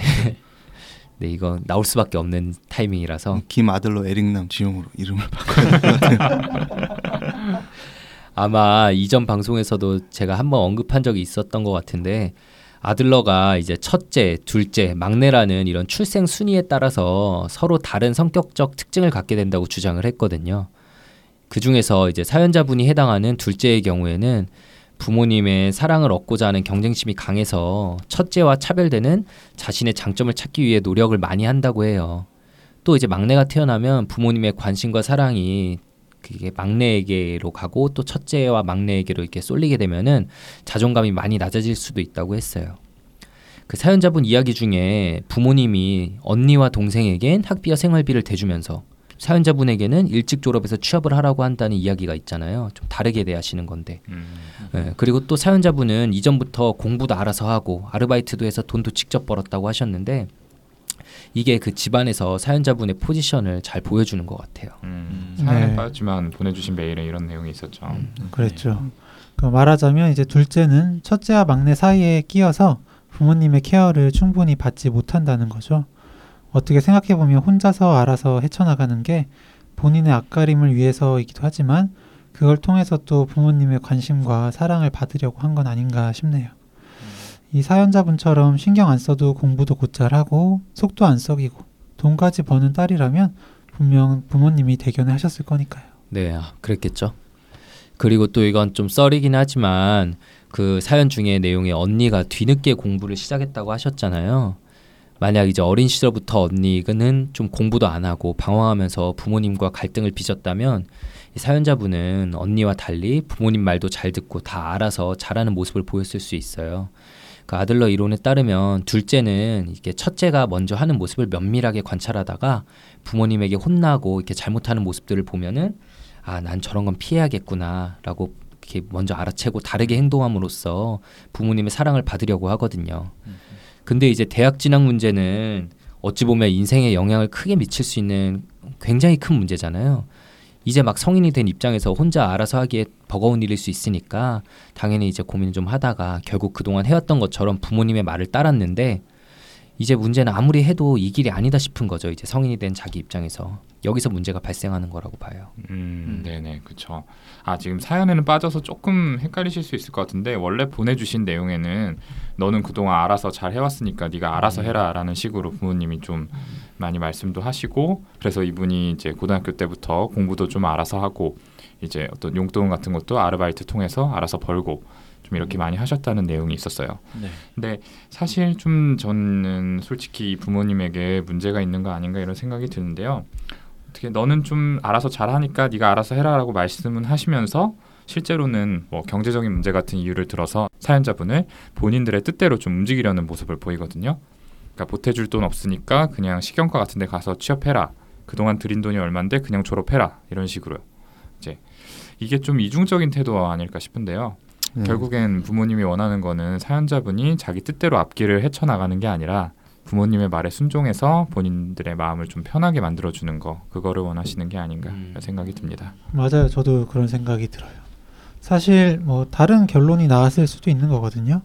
네, 이거 나올 수밖에 없는 타이밍이라서 김 아들로 에릭남 지용으로 이름을 바꿔요. 아마 이전 방송에서도 제가 한번 언급한 적이 있었던 것 같은데 아들러가 이제 첫째, 둘째, 막내라는 이런 출생 순위에 따라서 서로 다른 성격적 특징을 갖게 된다고 주장을 했거든요. 그중에서 이제 사연자분이 해당하는 둘째의 경우에는 부모님의 사랑을 얻고자 하는 경쟁심이 강해서 첫째와 차별되는 자신의 장점을 찾기 위해 노력을 많이 한다고 해요. 또 이제 막내가 태어나면 부모님의 관심과 사랑이 그게 막내에게로 가고 또 첫째와 막내에게로 이렇게 쏠리게 되면은 자존감이 많이 낮아질 수도 있다고 했어요. 그 사연자분 이야기 중에 부모님이 언니와 동생에겐 학비와 생활비를 대주면서 사연자분에게는 일찍 졸업해서 취업을 하라고 한다는 이야기가 있잖아요. 좀 다르게 대하시는 건데. 음. 예, 그리고 또 사연자분은 이전부터 공부도 알아서 하고 아르바이트도 해서 돈도 직접 벌었다고 하셨는데 이게 그 집안에서 사연자분의 포지션을 잘 보여주는 것 같아요. 음, 사연에 네. 빠졌지만 보내주신 메일에 이런 내용이 있었죠. 음, 그랬죠. 그 말하자면 이제 둘째는 첫째와 막내 사이에 끼어서 부모님의 케어를 충분히 받지 못한다는 거죠. 어떻게 생각해보면 혼자서 알아서 헤쳐나가는 게 본인의 앞가림을 위해서이기도 하지만 그걸 통해서 또 부모님의 관심과 사랑을 받으려고 한 건 아닌가 싶네요. 이 사연자분처럼 신경 안 써도 공부도 곧잘 하고 속도 안 썩이고 돈까지 버는 딸이라면 분명 부모님이 대견을 하셨을 거니까요. 네, 그랬겠죠. 그리고 또 이건 좀 썰이긴 하지만 그 사연 중에 내용에 언니가 뒤늦게 공부를 시작했다고 하셨잖아요. 만약 이제 어린 시절부터 언니는 좀 공부도 안 하고 방황하면서 부모님과 갈등을 빚었다면 이 사연자분은 언니와 달리 부모님 말도 잘 듣고 다 알아서 잘하는 모습을 보였을 수 있어요. 그 아들러 이론에 따르면 둘째는 이렇게 첫째가 먼저 하는 모습을 면밀하게 관찰하다가 부모님에게 혼나고 이렇게 잘못하는 모습들을 보면은 아, 난 저런 건 피해야겠구나라고 이렇게 먼저 알아채고 다르게 행동함으로써 부모님의 사랑을 받으려고 하거든요. 근데 이제 대학 진학 문제는 어찌 보면 인생에 영향을 크게 미칠 수 있는 굉장히 큰 문제잖아요. 이제 막 성인이 된 입장에서 혼자 알아서 하기에 버거운 일일 수 있으니까 당연히 이제 고민을 좀 하다가 결국 그동안 해왔던 것처럼 부모님의 말을 따랐는데 이제 문제는 아무리 해도 이 길이 아니다 싶은 거죠. 이제 성인이 된 자기 입장에서. 여기서 문제가 발생하는 거라고 봐요. 음, 음. 네네, 그쵸. 아, 지금 사연에는 빠져서 조금 헷갈리실 수 있을 것 같은데 원래 보내주신 내용에는 너는 그동안 알아서 잘 해왔으니까 네가 알아서 해라 라는 식으로 부모님이 좀 많이 말씀도 하시고 그래서 이분이 이제 고등학교 때부터 공부도 좀 알아서 하고 이제 어떤 용돈 같은 것도 아르바이트 통해서 알아서 벌고 좀 이렇게 많이 하셨다는 내용이 있었어요. 네. 근데 사실 좀 저는 솔직히 부모님에게 문제가 있는 거 아닌가 이런 생각이 드는데요. 어떻게 너는 좀 알아서 잘하니까 네가 알아서 해라라고 말씀은 하시면서 실제로는 뭐 경제적인 문제 같은 이유를 들어서 사연자분을 본인들의 뜻대로 좀 움직이려는 모습을 보이거든요. 그러니까 보태줄 돈 없으니까 그냥 식용과 같은 데 가서 취업해라. 그동안 들인 돈이 얼만데 그냥 졸업해라. 이런 식으로요. 이제 이게 좀 이중적인 태도가 아닐까 싶은데요. 음. 결국엔 부모님이 원하는 거는 사연자분이 자기 뜻대로 앞길을 헤쳐나가는 게 아니라 부모님의 말에 순종해서 본인들의 마음을 좀 편하게 만들어주는 거 그거를 원하시는 게 아닌가 음. 생각이 듭니다. 맞아요. 저도 그런 생각이 들어요. 사실 뭐 다른 결론이 나왔을 수도 있는 거거든요.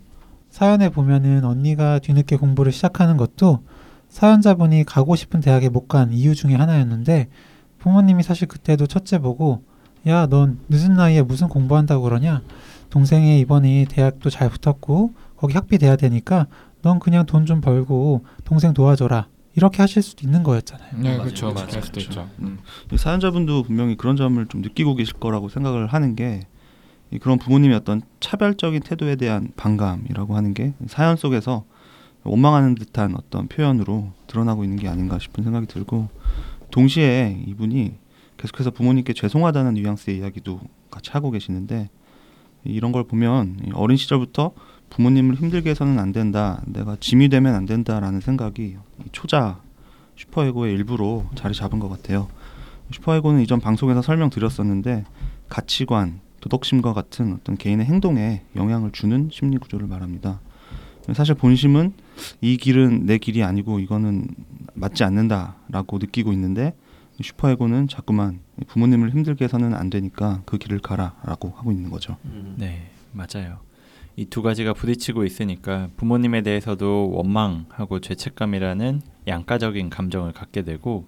사연에 보면은 언니가 뒤늦게 공부를 시작하는 것도 사연자분이 가고 싶은 대학에 못 간 이유 중에 하나였는데 부모님이 사실 그때도 첫째 보고 야, 넌 늦은 나이에 무슨 공부한다고 그러냐? 동생이 이번에 대학도 잘 붙었고 거기 학비 대야 되니까 넌 그냥 돈 좀 벌고 동생 도와줘라 이렇게 하실 수도 있는 거였잖아요. 네, 그렇죠. 그럴 수도 있죠. 음. 사연자분도 분명히 그런 점을 좀 느끼고 계실 거라고 생각을 하는 게 그런 부모님의 어떤 차별적인 태도에 대한 반감이라고 하는 게 사연 속에서 원망하는 듯한 어떤 표현으로 드러나고 있는 게 아닌가 싶은 생각이 들고 동시에 이분이 계속해서 부모님께 죄송하다는 뉘앙스의 이야기도 같이 하고 계시는데 이런 걸 보면 어린 시절부터 부모님을 힘들게 해서는 안 된다, 내가 짐이 되면 안 된다라는 생각이 초자 슈퍼에고의 일부로 자리 잡은 것 같아요. 슈퍼에고는 이전 방송에서 설명드렸었는데 가치관, 도덕심과 같은 어떤 개인의 행동에 영향을 주는 심리 구조를 말합니다. 사실 본심은 이 길은 내 길이 아니고 이거는 맞지 않는다라고 느끼고 있는데 슈퍼에고는 자꾸만 부모님을 힘들게 해서는 안 되니까 그 길을 가라라고 하고 있는 거죠. 네, 맞아요. 이 두 가지가 부딪히고 있으니까 부모님에 대해서도 원망하고 죄책감이라는 양가적인 감정을 갖게 되고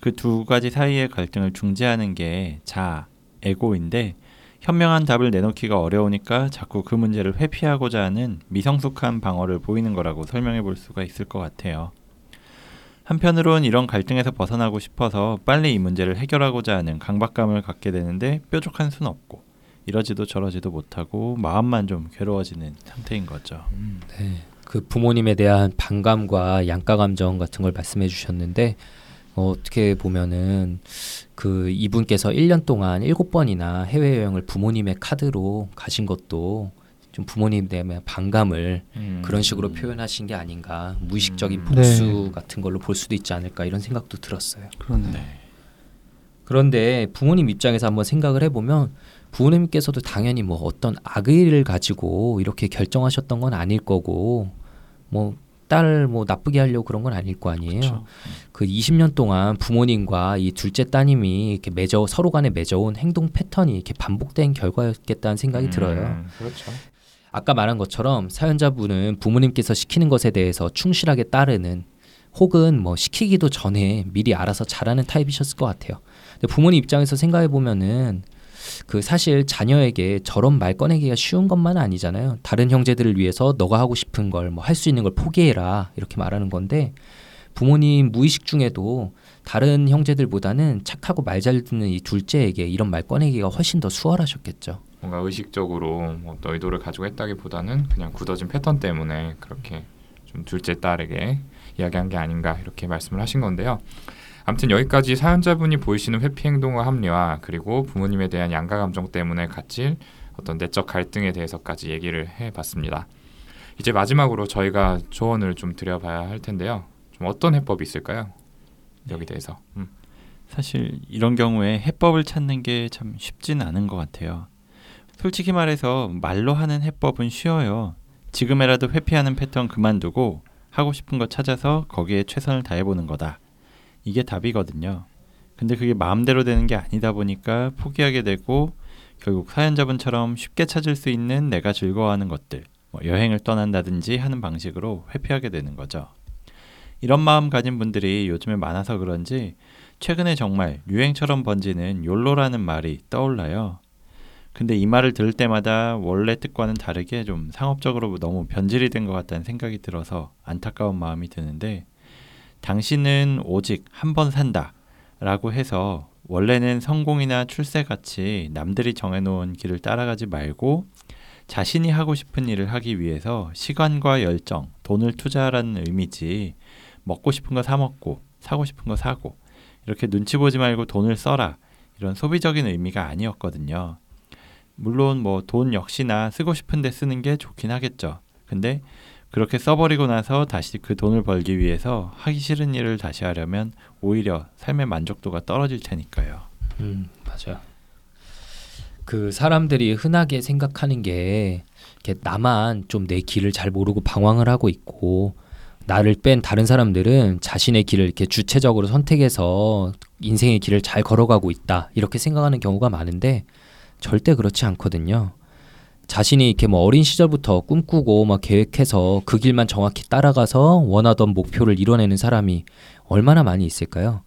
그 두 가지 사이의 갈등을 중재하는 게 자아, 에고인데 현명한 답을 내놓기가 어려우니까 자꾸 그 문제를 회피하고자 하는 미성숙한 방어를 보이는 거라고 설명해 볼 수가 있을 것 같아요. 한편으론 이런 갈등에서 벗어나고 싶어서 빨리 이 문제를 해결하고자 하는 강박감을 갖게 되는데 뾰족한 수는 없고 이러지도 저러지도 못하고 마음만 좀 괴로워지는 상태인 거죠. 음, 네. 그 부모님에 대한 반감과 양가 감정 같은 걸 말씀해 주셨는데 어, 어떻게 보면은 그 이분께서 일 년 동안 일곱 번이나 해외여행을 부모님의 카드로 가신 것도 좀 부모님 때문에 반감을 음. 그런 식으로 표현하신 게 아닌가, 무의식적인 복수 네. 같은 걸로 볼 수도 있지 않을까 이런 생각도 들었어요. 그러네. 네. 그런데 부모님 입장에서 한번 생각을 해보면 부모님께서도 당연히 뭐 어떤 악의를 가지고 이렇게 결정하셨던 건 아닐 거고 뭐 딸 뭐 나쁘게 하려고 그런 건 아닐 거 아니에요. 그쵸. 그 이십 년 동안 부모님과 이 둘째 따님이 이렇게 맺어 서로 간에 맺어온 행동 패턴이 이렇게 반복된 결과였겠다는 생각이 음, 들어요. 그렇죠. 아까 말한 것처럼 사연자분은 부모님께서 시키는 것에 대해서 충실하게 따르는 혹은 뭐 시키기도 전에 미리 알아서 잘하는 타입이셨을 것 같아요. 근데 부모님 입장에서 생각해 보면은 그 사실 자녀에게 저런 말 꺼내기가 쉬운 것만 아니잖아요. 다른 형제들을 위해서 너가 하고 싶은 걸 뭐 할 수 있는 걸 포기해라 이렇게 말하는 건데 부모님 무의식 중에도 다른 형제들보다는 착하고 말 잘 듣는 이 둘째에게 이런 말 꺼내기가 훨씬 더 수월하셨겠죠. 뭔가 의식적으로 뭐 의도를 가지고 했다기보다는 그냥 굳어진 패턴 때문에 그렇게 좀 둘째 딸에게 이야기한 게 아닌가 이렇게 말씀을 하신 건데요. 아무튼 여기까지 사연자분이 보이시는 회피 행동과 합리화 그리고 부모님에 대한 양가 감정 때문에 갇힐 어떤 내적 갈등에 대해서까지 얘기를 해봤습니다. 이제 마지막으로 저희가 조언을 좀 드려봐야 할 텐데요. 좀 어떤 해법이 있을까요? 여기 대해서. 음. 사실 이런 경우에 해법을 찾는 게 참 쉽진 않은 것 같아요. 솔직히 말해서 말로 하는 해법은 쉬워요. 지금이라도 회피하는 패턴 그만두고 하고 싶은 거 찾아서 거기에 최선을 다해보는 거다. 이게 답이거든요. 근데 그게 마음대로 되는 게 아니다 보니까 포기하게 되고 결국 사연자분처럼 쉽게 찾을 수 있는 내가 즐거워하는 것들, 뭐 여행을 떠난다든지 하는 방식으로 회피하게 되는 거죠. 이런 마음 가진 분들이 요즘에 많아서 그런지 최근에 정말 유행처럼 번지는 욜로라는 말이 떠올라요. 근데 이 말을 들을 때마다 원래 뜻과는 다르게 좀 상업적으로 너무 변질이 된 것 같다는 생각이 들어서 안타까운 마음이 드는데 당신은 오직 한 번 산다 라고 해서 원래는 성공이나 출세같이 남들이 정해놓은 길을 따라가지 말고 자신이 하고 싶은 일을 하기 위해서 시간과 열정, 돈을 투자하라는 의미지 먹고 싶은 거 사먹고 사고 싶은 거 사고 이렇게 눈치 보지 말고 돈을 써라 이런 소비적인 의미가 아니었거든요. 물론 뭐 돈 역시나 쓰고 싶은데 쓰는 게 좋긴 하겠죠. 근데 그렇게 써버리고 나서 다시 그 돈을 벌기 위해서 하기 싫은 일을 다시 하려면 오히려 삶의 만족도가 떨어질 테니까요. 음, 맞아요. 그 사람들이 흔하게 생각하는 게 이렇게 나만 좀 내 길을 잘 모르고 방황을 하고 있고 나를 뺀 다른 사람들은 자신의 길을 이렇게 주체적으로 선택해서 인생의 길을 잘 걸어가고 있다. 이렇게 생각하는 경우가 많은데 절대 그렇지 않거든요. 자신이 이렇게 뭐 어린 시절부터 꿈꾸고 막 계획해서 그 길만 정확히 따라가서 원하던 목표를 이뤄내는 사람이 얼마나 많이 있을까요?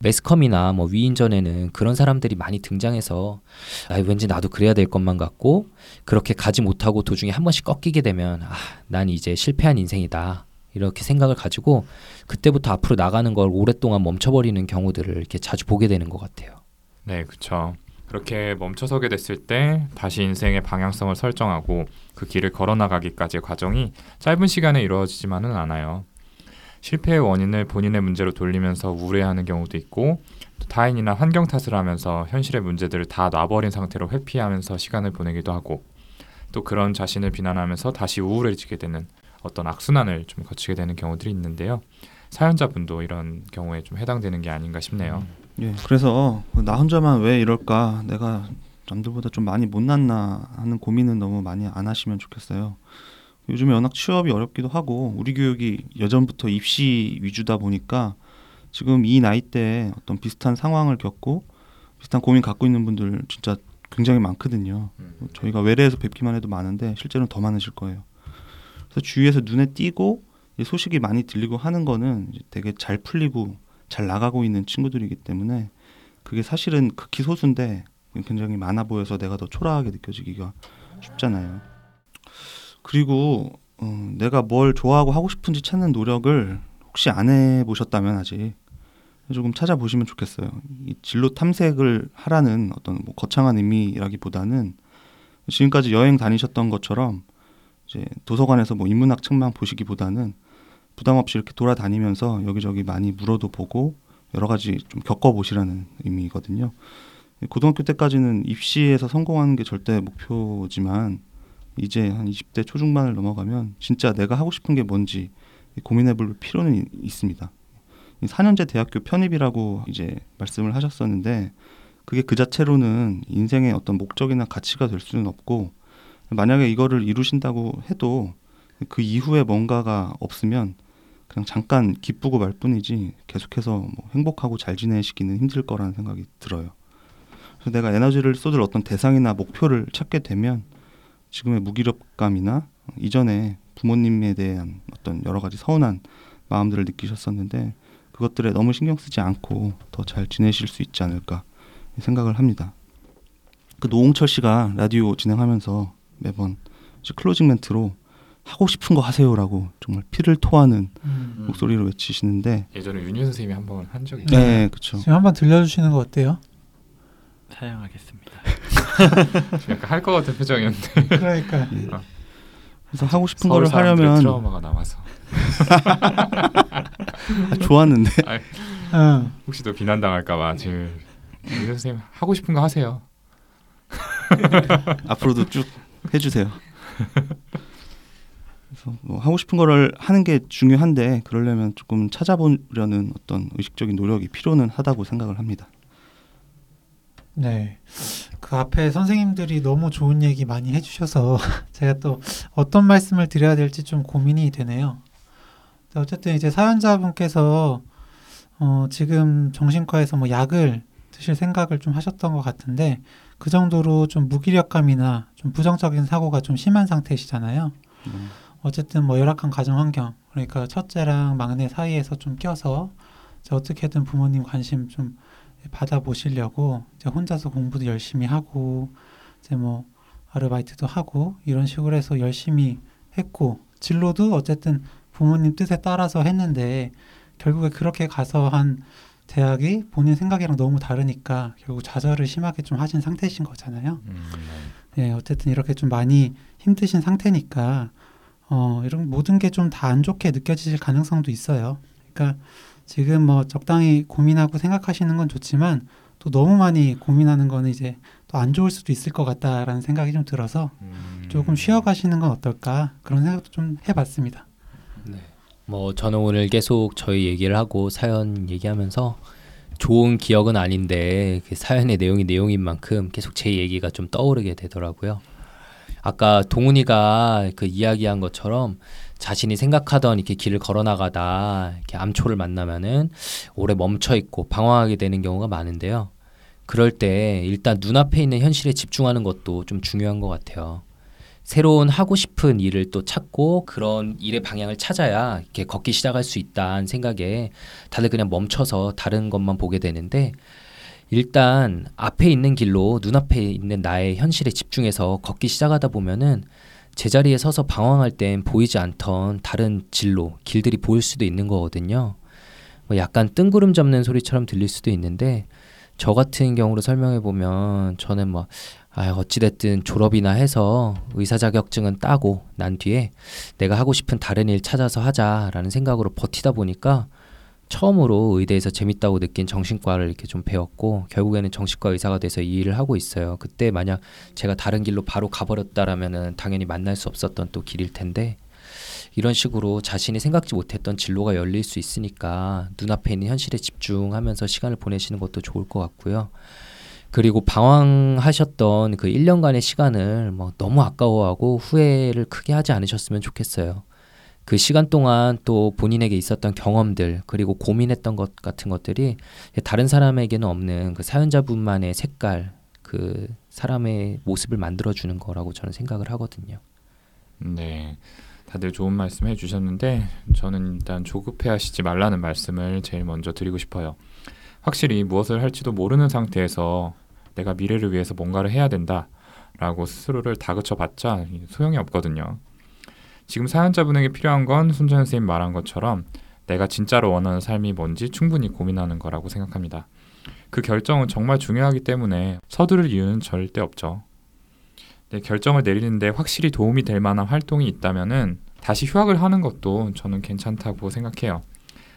매스컴이나 뭐 위인전에는 그런 사람들이 많이 등장해서 아, 왠지 나도 그래야 될 것만 같고 그렇게 가지 못하고 도중에 한 번씩 꺾이게 되면 아, 난 이제 실패한 인생이다. 이렇게 생각을 가지고 그때부터 앞으로 나가는 걸 오랫동안 멈춰버리는 경우들을 이렇게 자주 보게 되는 것 같아요. 네, 그렇죠. 그렇게 멈춰서게 됐을 때 다시 인생의 방향성을 설정하고 그 길을 걸어나가기까지의 과정이 짧은 시간에 이루어지지만은 않아요. 실패의 원인을 본인의 문제로 돌리면서 우울해하는 경우도 있고 또 타인이나 환경 탓을 하면서 현실의 문제들을 다 놔버린 상태로 회피하면서 시간을 보내기도 하고 또 그런 자신을 비난하면서 다시 우울해지게 되는 어떤 악순환을 좀 거치게 되는 경우들이 있는데요. 사연자분도 이런 경우에 좀 해당되는 게 아닌가 싶네요. 음. 예, 그래서 나 혼자만 왜 이럴까, 내가 남들보다 좀 많이 못났나 하는 고민은 너무 많이 안 하시면 좋겠어요. 요즘에 워낙 취업이 어렵기도 하고 우리 교육이 예전부터 입시 위주다 보니까 지금 이 나이대에 어떤 비슷한 상황을 겪고 비슷한 고민 갖고 있는 분들 진짜 굉장히 많거든요. 저희가 외래에서 뵙기만 해도 많은데 실제로는 더 많으실 거예요. 그래서 주위에서 눈에 띄고 소식이 많이 들리고 하는 거는 되게 잘 풀리고 잘 나가고 있는 친구들이기 때문에 그게 사실은 극히 소수인데 굉장히 많아 보여서 내가 더 초라하게 느껴지기가 쉽잖아요. 그리고 어, 내가 뭘 좋아하고 하고 싶은지 찾는 노력을 혹시 안 해보셨다면 아직 조금 찾아보시면 좋겠어요. 이 진로 탐색을 하라는 어떤 뭐 거창한 의미라기보다는 지금까지 여행 다니셨던 것처럼 이제 도서관에서 뭐 인문학 책만 보시기보다는 부담 없이 이렇게 돌아다니면서 여기저기 많이 물어도 보고 여러 가지 좀 겪어보시라는 의미거든요. 고등학교 때까지는 입시에서 성공하는 게 절대 목표지만 이제 한 이십 대 초중반을 넘어가면 진짜 내가 하고 싶은 게 뭔지 고민해볼 필요는 있습니다. 사 년제 대학교 편입이라고 이제 말씀을 하셨었는데 그게 그 자체로는 인생의 어떤 목적이나 가치가 될 수는 없고 만약에 이거를 이루신다고 해도 그 이후에 뭔가가 없으면 그냥 잠깐 기쁘고 말 뿐이지 계속해서 뭐 행복하고 잘 지내시기는 힘들 거라는 생각이 들어요. 그래서 내가 에너지를 쏟을 어떤 대상이나 목표를 찾게 되면 지금의 무기력감이나 이전에 부모님에 대한 어떤 여러 가지 서운한 마음들을 느끼셨었는데 그것들에 너무 신경 쓰지 않고 더 잘 지내실 수 있지 않을까 생각을 합니다. 그 노홍철 씨가 라디오 진행하면서 매번 클로징 멘트로 하고 싶은 거 하세요라고 정말 피를 토하는 음, 음. 목소리로 외치시는데 예전에 윤유 선생님이 한 번 한 적이 있어요. 네, 그렇죠. 지금 한번 들려주시는 거 어때요? 사양하겠습니다. 약간 할 것 같은 표정이었는데. 그러니까. 예. 어. 그래서 하고 싶은 거를 하려면 트라우마가 남아서. 아, 좋았는데. 아, 어. 혹시 또 비난당할까봐 지금 윤유 선생님 하고 싶은 거 하세요. 앞으로도 쭉 해주세요. 그래서 뭐 하고 싶은 거를 하는 게 중요한데 그러려면 조금 찾아보려는 어떤 의식적인 노력이 필요는 하다고 생각을 합니다. 네, 그 앞에 선생님들이 너무 좋은 얘기 많이 해주셔서 제가 또 어떤 말씀을 드려야 될지 좀 고민이 되네요. 어쨌든 이제 사연자분께서 어 지금 정신과에서 뭐 약을 드실 생각을 좀 하셨던 것 같은데 그 정도로 좀 무기력감이나 좀 부정적인 사고가 좀 심한 상태시잖아요. 음. 어쨌든 뭐 열악한 가정 환경, 그러니까 첫째랑 막내 사이에서 좀 껴서 이제 어떻게든 부모님 관심 좀 받아보시려고 이제 혼자서 공부도 열심히 하고 이제 뭐 아르바이트도 하고 이런 식으로 해서 열심히 했고 진로도 어쨌든 부모님 뜻에 따라서 했는데 결국에 그렇게 가서 한 대학이 본인 생각이랑 너무 다르니까 결국 좌절을 심하게 좀 하신 상태신 거잖아요. 음. 예, 어쨌든 이렇게 좀 많이 힘드신 상태니까 어, 이런 모든 게 좀 다 안 좋게 느껴지실 가능성도 있어요. 그러니까 지금 뭐 적당히 고민하고 생각하시는 건 좋지만 또 너무 많이 고민하는 거는 이제 또 안 좋을 수도 있을 것 같다라는 생각이 좀 들어서 음. 조금 쉬어가시는 건 어떨까 그런 생각도 좀 해봤습니다. 네. 뭐 저는 오늘 계속 저희 얘기를 하고 사연 얘기하면서 좋은 기억은 아닌데 그 사연의 내용이 내용인 만큼 계속 제 얘기가 좀 떠오르게 되더라고요. 아까 동훈이가 그 이야기한 것처럼 자신이 생각하던 이렇게 길을 걸어나가다 이렇게 암초를 만나면은 오래 멈춰있고 방황하게 되는 경우가 많은데요. 그럴 때 일단 눈앞에 있는 현실에 집중하는 것도 좀 중요한 것 같아요. 새로운 하고 싶은 일을 또 찾고 그런 일의 방향을 찾아야 이렇게 걷기 시작할 수 있다는 생각에 다들 그냥 멈춰서 다른 것만 보게 되는데 일단 앞에 있는 길로 눈앞에 있는 나의 현실에 집중해서 걷기 시작하다 보면은 제자리에 서서 방황할 땐 보이지 않던 다른 진로, 길들이 보일 수도 있는 거거든요. 뭐 약간 뜬구름 잡는 소리처럼 들릴 수도 있는데 저 같은 경우로 설명해 보면 저는 뭐 아, 어찌됐든 졸업이나 해서 의사 자격증은 따고 난 뒤에 내가 하고 싶은 다른 일 찾아서 하자라는 생각으로 버티다 보니까 처음으로 의대에서 재밌다고 느낀 정신과를 이렇게 좀 배웠고 결국에는 정신과 의사가 돼서 이 일을 하고 있어요. 그때 만약 제가 다른 길로 바로 가버렸다라면은 당연히 만날 수 없었던 또 길일 텐데 이런 식으로 자신이 생각지 못했던 진로가 열릴 수 있으니까 눈앞에 있는 현실에 집중하면서 시간을 보내시는 것도 좋을 것 같고요. 그리고 방황하셨던 그 일 년간의 시간을 뭐 너무 아까워하고 후회를 크게 하지 않으셨으면 좋겠어요. 그 시간 동안 또 본인에게 있었던 경험들 그리고 고민했던 것 같은 것들이 다른 사람에게는 없는 그 사연자분만의 색깔, 그 사람의 모습을 만들어주는 거라고 저는 생각을 하거든요. 네, 다들 좋은 말씀 해주셨는데 저는 일단 조급해하시지 말라는 말씀을 제일 먼저 드리고 싶어요. 확실히 무엇을 할지도 모르는 상태에서 내가 미래를 위해서 뭔가를 해야 된다라고 스스로를 다그쳐봤자 소용이 없거든요. 지금 사연자분에게 필요한 건 순전 선생님 말한 것처럼 내가 진짜로 원하는 삶이 뭔지 충분히 고민하는 거라고 생각합니다. 그 결정은 정말 중요하기 때문에 서두를 이유는 절대 없죠. 네, 결정을 내리는데 확실히 도움이 될 만한 활동이 있다면은 다시 휴학을 하는 것도 저는 괜찮다고 생각해요.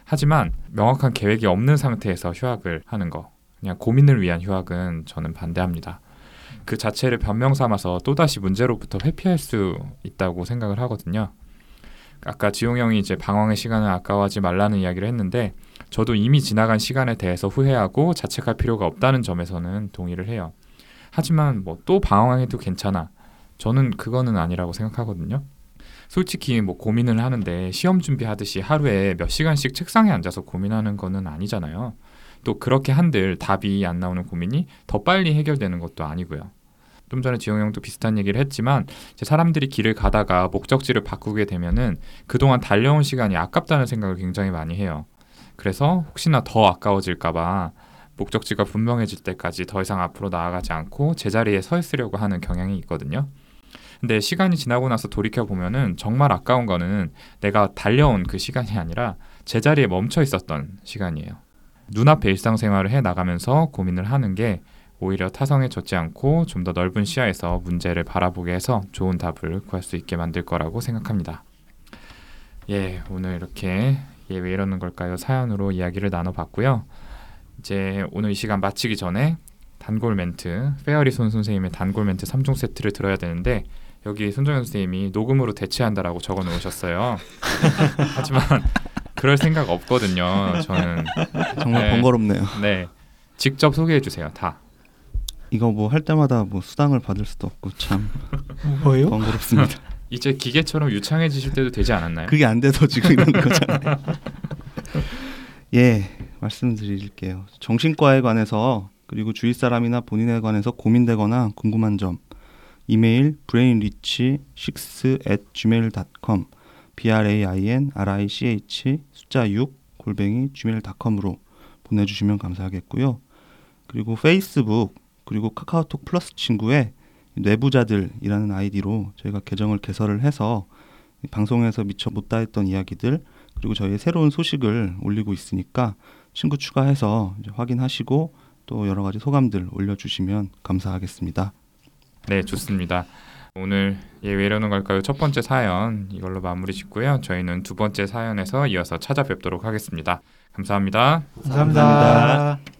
하지만 명확한 계획이 없는 상태에서 휴학을 하는 거, 그냥 고민을 위한 휴학은 저는 반대합니다. 그 자체를 변명 삼아서 또다시 문제로부터 회피할 수 있다고 생각을 하거든요. 아까 지용 형이 이제 방황의 시간을 아까워하지 말라는 이야기를 했는데 저도 이미 지나간 시간에 대해서 후회하고 자책할 필요가 없다는 점에서는 동의를 해요. 하지만 뭐 또 방황해도 괜찮아, 저는 그거는 아니라고 생각하거든요. 솔직히 뭐 고민을 하는데 시험 준비하듯이 하루에 몇 시간씩 책상에 앉아서 고민하는 거는 아니잖아요. 또 그렇게 한들 답이 안 나오는 고민이 더 빨리 해결되는 것도 아니고요. 좀 전에 지용 형도 비슷한 얘기를 했지만 이제 사람들이 길을 가다가 목적지를 바꾸게 되면은 그동안 달려온 시간이 아깝다는 생각을 굉장히 많이 해요. 그래서 혹시나 더 아까워질까봐 목적지가 분명해질 때까지 더 이상 앞으로 나아가지 않고 제자리에 서 있으려고 하는 경향이 있거든요. 근데 시간이 지나고 나서 돌이켜보면은 정말 아까운 거는 내가 달려온 그 시간이 아니라 제자리에 멈춰 있었던 시간이에요. 눈앞에 일상생활을 해나가면서 고민을 하는 게 오히려 타성에 젖지 않고 좀 더 넓은 시야에서 문제를 바라보게 해서 좋은 답을 구할 수 있게 만들 거라고 생각합니다. 예, 오늘 이렇게 예, 왜 이러는 걸까요? 사연으로 이야기를 나눠봤고요. 이제 오늘 이 시간 마치기 전에 단골 멘트, 페어리 손 선생님의 단골 멘트 삼 종 세트를 들어야 되는데 여기 손정현 선생님이 녹음으로 대체한다라고 적어놓으셨어요. 하지만 그럴 생각 없거든요. 저는 정말 네, 번거롭네요. 네, 직접 소개해 주세요. 다. 이거 뭐 할 때마다 뭐 수당을 받을 수도 없고 참 뭐예요? 번거롭습니다. 이제 기계처럼 유창해지실 때도 되지 않았나요? 그게 안 돼서 지금 이런 거잖아요. 예, 말씀드릴게요. 정신과에 관해서 그리고 주위 사람이나 본인에 관해서 고민되거나 궁금한 점 이메일 브레인리치 식스 앳 지메일 닷컴 브레인리치 숫자 육 골뱅이 지메일 닷컴으로 보내주시면 감사하겠고요. 그리고 페이스북 그리고 카카오톡 플러스 친구에 내부자들이라는 아이디로 저희가 계정을 개설을 해서 방송에서 미처 못다 했던 이야기들 그리고 저희의 새로운 소식을 올리고 있으니까 친구 추가해서 이제 확인하시고 또 여러 가지 소감들 올려주시면 감사하겠습니다. 네, 좋습니다. 오늘 예, 왜 이러는 걸까요? 첫 번째 사연 이걸로 마무리 짓고요. 저희는 두 번째 사연에서 이어서 찾아뵙도록 하겠습니다. 감사합니다. 감사합니다. 감사합니다.